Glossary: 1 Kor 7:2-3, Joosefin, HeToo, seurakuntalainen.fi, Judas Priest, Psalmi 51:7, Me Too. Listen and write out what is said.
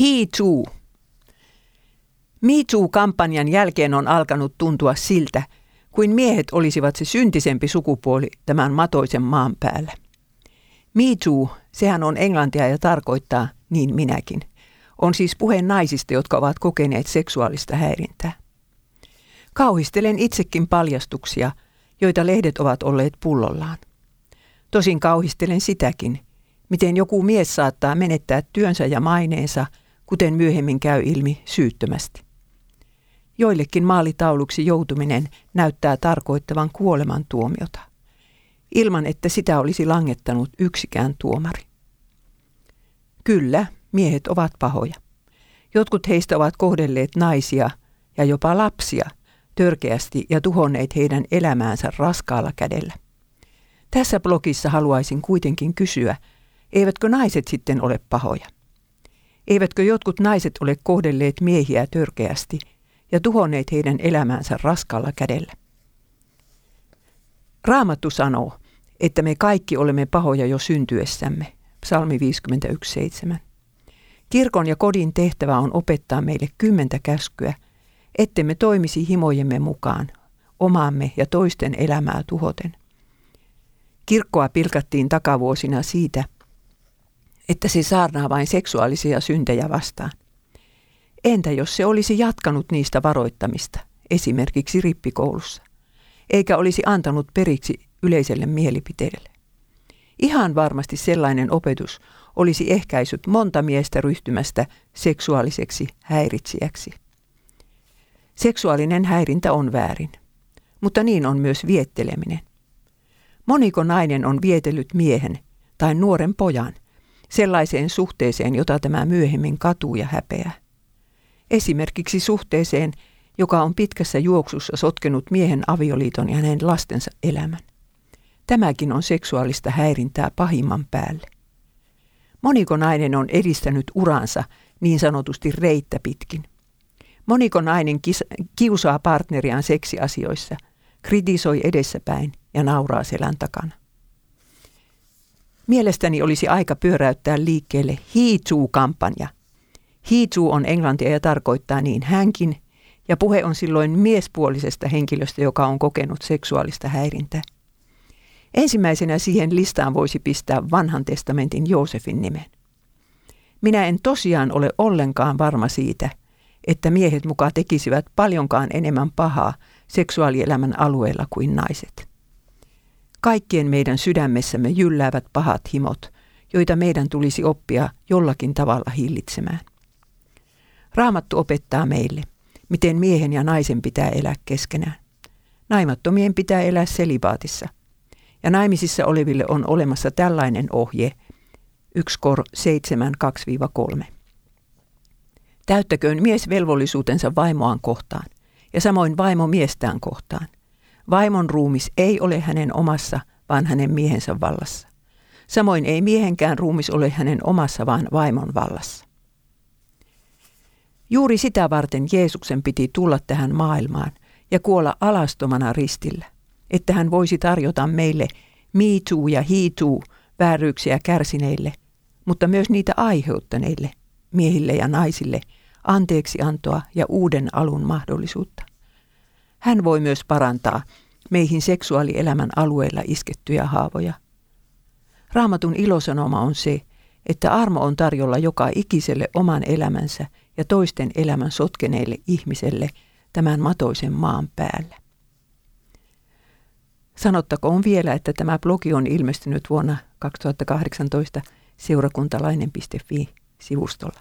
HeToo. Me Too-kampanjan jälkeen on alkanut tuntua siltä, kuin miehet olisivat se syntisempi sukupuoli tämän matoisen maan päällä. Me Too, sehän on englantia ja tarkoittaa niin minäkin. On siis puhe naisista, jotka ovat kokeneet seksuaalista häirintää. Kauhistelen itsekin paljastuksia, joita lehdet ovat olleet pullollaan. Tosin kauhistelen sitäkin, miten joku mies saattaa menettää työnsä ja maineensa, kuten myöhemmin käy ilmi syyttömästi. Joillekin maalitauluksi joutuminen näyttää tarkoittavan kuolemantuomiota, ilman että sitä olisi langettanut yksikään tuomari. Kyllä, miehet ovat pahoja. Jotkut heistä ovat kohdelleet naisia ja jopa lapsia törkeästi ja tuhonneet heidän elämäänsä raskaalla kädellä. Tässä blogissa haluaisin kuitenkin kysyä, eivätkö naiset sitten ole pahoja? Eivätkö jotkut naiset ole kohdelleet miehiä törkeästi ja tuhonneet heidän elämäänsä raskaalla kädellä? Raamattu sanoo, että me kaikki olemme pahoja jo syntyessämme. Psalmi 51:7. Kirkon ja kodin tehtävä on opettaa meille 10 käskyä, ettemme toimisi himojemme mukaan, omaamme ja toisten elämää tuhoten. Kirkkoa pilkattiin takavuosina siitä, että se saarnaa vain seksuaalisia syntejä vastaan. Entä jos se olisi jatkanut niistä varoittamista, esimerkiksi rippikoulussa, eikä olisi antanut periksi yleiselle mielipiteelle? Ihan varmasti sellainen opetus olisi ehkäisyt monta miestä ryhtymästä seksuaaliseksi häiritsijäksi. Seksuaalinen häirintä on väärin, mutta niin on myös vietteleminen. Moniko nainen on vietellyt miehen tai nuoren pojan sellaiseen suhteeseen, jota tämä myöhemmin katuu ja häpeää. Esimerkiksi suhteeseen, joka on pitkässä juoksussa sotkenut miehen avioliiton ja hänen lastensa elämän. Tämäkin on seksuaalista häirintää pahimman päälle. Moniko nainen on edistänyt uransa niin sanotusti reittä pitkin. Moniko nainen kiusaa partneriaan seksiasioissa, kritisoi edessäpäin ja nauraa selän takana. Mielestäni olisi aika pyöräyttää liikkeelle HeToo-kampanja. HeToo on englantia ja tarkoittaa niin hänkin, ja puhe on silloin miespuolisesta henkilöstä, joka on kokenut seksuaalista häirintää. Ensimmäisenä siihen listaan voisi pistää Vanhan testamentin Joosefin nimen. Minä en tosiaan ole ollenkaan varma siitä, että miehet muka tekisivät paljonkaan enemmän pahaa seksuaalielämän alueella kuin naiset. Kaikkien meidän sydämessämme jylläävät pahat himot, joita meidän tulisi oppia jollakin tavalla hillitsemään. Raamattu opettaa meille, miten miehen ja naisen pitää elää keskenään. Naimattomien pitää elää selibaatissa. Ja naimisissa oleville on olemassa tällainen ohje, 1 Kor 7:2-3. Täyttäköön mies velvollisuutensa vaimoaan kohtaan, ja samoin vaimo miestään kohtaan. Vaimon ruumis ei ole hänen omassa, vaan hänen miehensä vallassa. Samoin ei miehenkään ruumis ole hänen omassa, vaan vaimon vallassa. Juuri sitä varten Jeesuksen piti tulla tähän maailmaan ja kuolla alastomana ristillä, että hän voisi tarjota meille Me Too ja HeToo vääryyksiä kärsineille, mutta myös niitä aiheuttaneille, miehille ja naisille, anteeksiantoa ja uuden alun mahdollisuutta. Hän voi myös parantaa meihin seksuaalielämän alueella iskettyjä haavoja. Raamatun ilosanoma on se, että armo on tarjolla joka ikiselle oman elämänsä ja toisten elämän sotkeneille ihmiselle tämän matoisen maan päällä. Sanottakoon vielä, että tämä blogi on ilmestynyt vuonna 2018 seurakuntalainen.fi-sivustolla.